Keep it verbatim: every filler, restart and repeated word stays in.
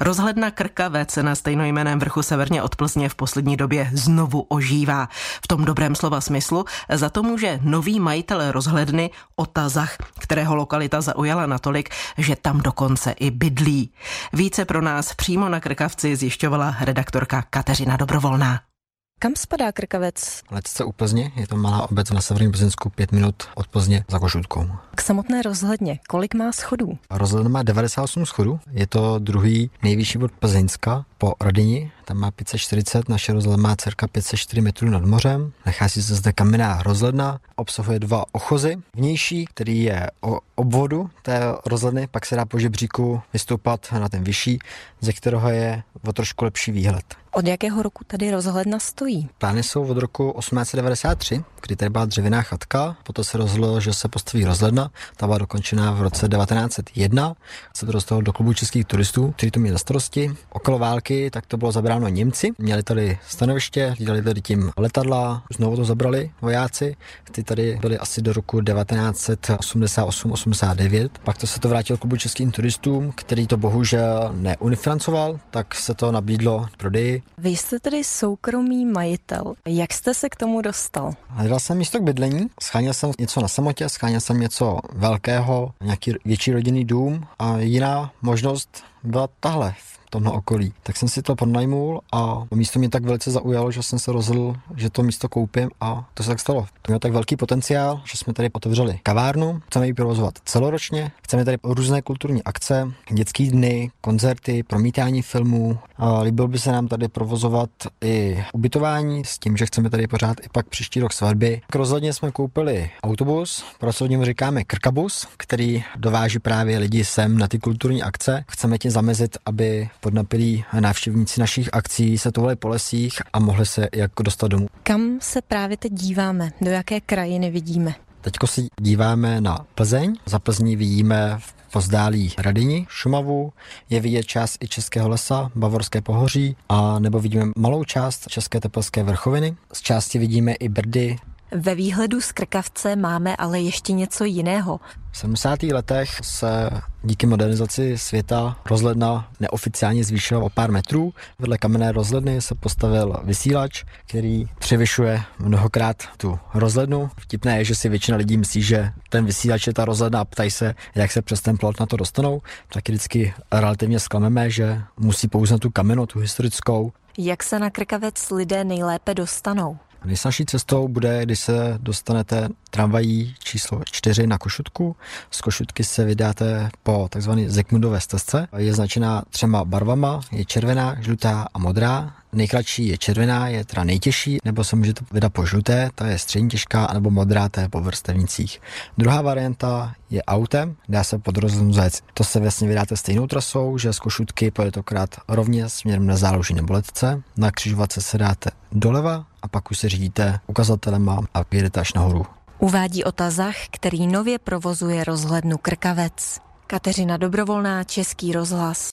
Rozhledna Krkavec na stejnojmenném vrchu severně od Plzně v poslední době znovu ožívá. V tom dobrém slova smyslu za to může nový majitel rozhledny Otazach, kterého lokalita zaujala natolik, že tam dokonce i bydlí. Více pro nás přímo na Krkavci zjišťovala redaktorka Kateřina Dobrovolná. Kam spadá Krkavec? Letce u Plzně, je to malá obec na severním Plzeňsku, pět minut od Plzně za Košutkou. K samotné rozhledně, kolik má schodů? Rozhledna má devadesát osm schodů, je to druhý nejvyšší bod Plzeňska po Rodyni, tam má pět set čtyřicet, naše rozhledna má cirka pět set čtyři metrů nad mořem, nachází se zde kamenná rozhledna, obsahuje dva ochozy, vnější, který je o obvodu té rozhledny, pak se dá po žebříku vystoupat na ten vyšší, ze kterého je o trošku lepší výhled. Od jakého roku tady rozhledna stojí? Plány jsou od roku osmnáct set devadesát tři, kdy tady byla dřevěná chatka, potom se rozhodlo, že se postaví rozhledna, ta byla dokončená v roce devatenáct set jedna, se to dostalo do klubu českých turistů, kteří to měli na starosti. Okolo války tak to bylo zabráno Němci, měli tady stanoviště, dělali tady tím letadla, znovu to zabrali vojáci, ty tady byli asi do roku devatenáct set osmdesát osm osmdesát devět, pak to se to vrátilo klubu českým turistům, který to bohužel neunifinancoval, tak se to nabídlo prodeji. Vy jste tedy soukromý majitel. Jak jste se k tomu dostal? Hledal jsem místo k bydlení, sháněl jsem něco na samotě, sháněl jsem něco velkého, nějaký větší rodinný dům a jiná možnost byla tahle v tomhle okolí. Tak jsem si to pronajmul a místo mě tak velice zaujalo, že jsem se rozhodl, že to místo koupím a to se tak stalo. To mělo tak velký potenciál, že jsme tady otevřeli kavárnu, chceme ji provozovat celoročně, chceme tady různé kulturní akce, dětský dny, koncerty, promítání filmů. A líbilo by se nám tady provozovat i ubytování s tím, že chceme tady pořád i pak příští rok svatby. K rozhodně jsme koupili autobus, pracovně mu říkáme Krkabus, který dováží právě lidi sem na ty kulturní akce. Chceme tím zamezit, aby podnapilí návštěvníci našich akcí se tohle po lesích a mohli se jako dostat domů. Kam se právě teď díváme? Do jaké krajiny vidíme? Teďko si díváme na Plzeň. Za Plzní vidíme v pozdálí Radyni, Šumavu, je vidět část i Českého lesa, Bavorské pohoří a nebo vidíme malou část České tepelské vrchoviny. Z části vidíme i Brdy. Ve výhledu z Krkavce máme ale ještě něco jiného. V sedmdesátých letech se díky modernizaci světa rozhledna neoficiálně zvýšila o pár metrů. Vedle kamenné rozhledny se postavil vysílač, který převyšuje mnohokrát tu rozhlednu. Vtipné je, že si většina lidí myslí, že ten vysílač je ta rozhledna a ptají se, jak se přes ten plot na to dostanou. Taky vždycky relativně zklameme, že musí pouze na tu kamennou, tu historickou. Jak se na Krkavec lidé nejlépe dostanou? Nejsnažší cestou bude, když se dostanete tramvají číslo čtyři na Košutku. Z Košutky se vydáte po tzv. Zekmundové stezce. Je značená třema barvama, je červená, žlutá a modrá. Nejkratší je červená, je teda nejtěžší, nebo se můžete vydat po žluté, ta je střední těžká, nebo modrá, ta je po vrstevnicích. Druhá varianta je autem, dá se pod rozhlednu Zec. To se vlastně vydáte stejnou trasou, že z Košutky pojetokrát rovně směrem na Záluží nebo Letce. Na křižovatce se dáte doleva a pak už se řídíte ukazatelema a jedete až nahoru. Uvádí Otazach, který nově provozuje rozhlednu Krkavec. Kateřina Dobrovolná, Český rozhlas.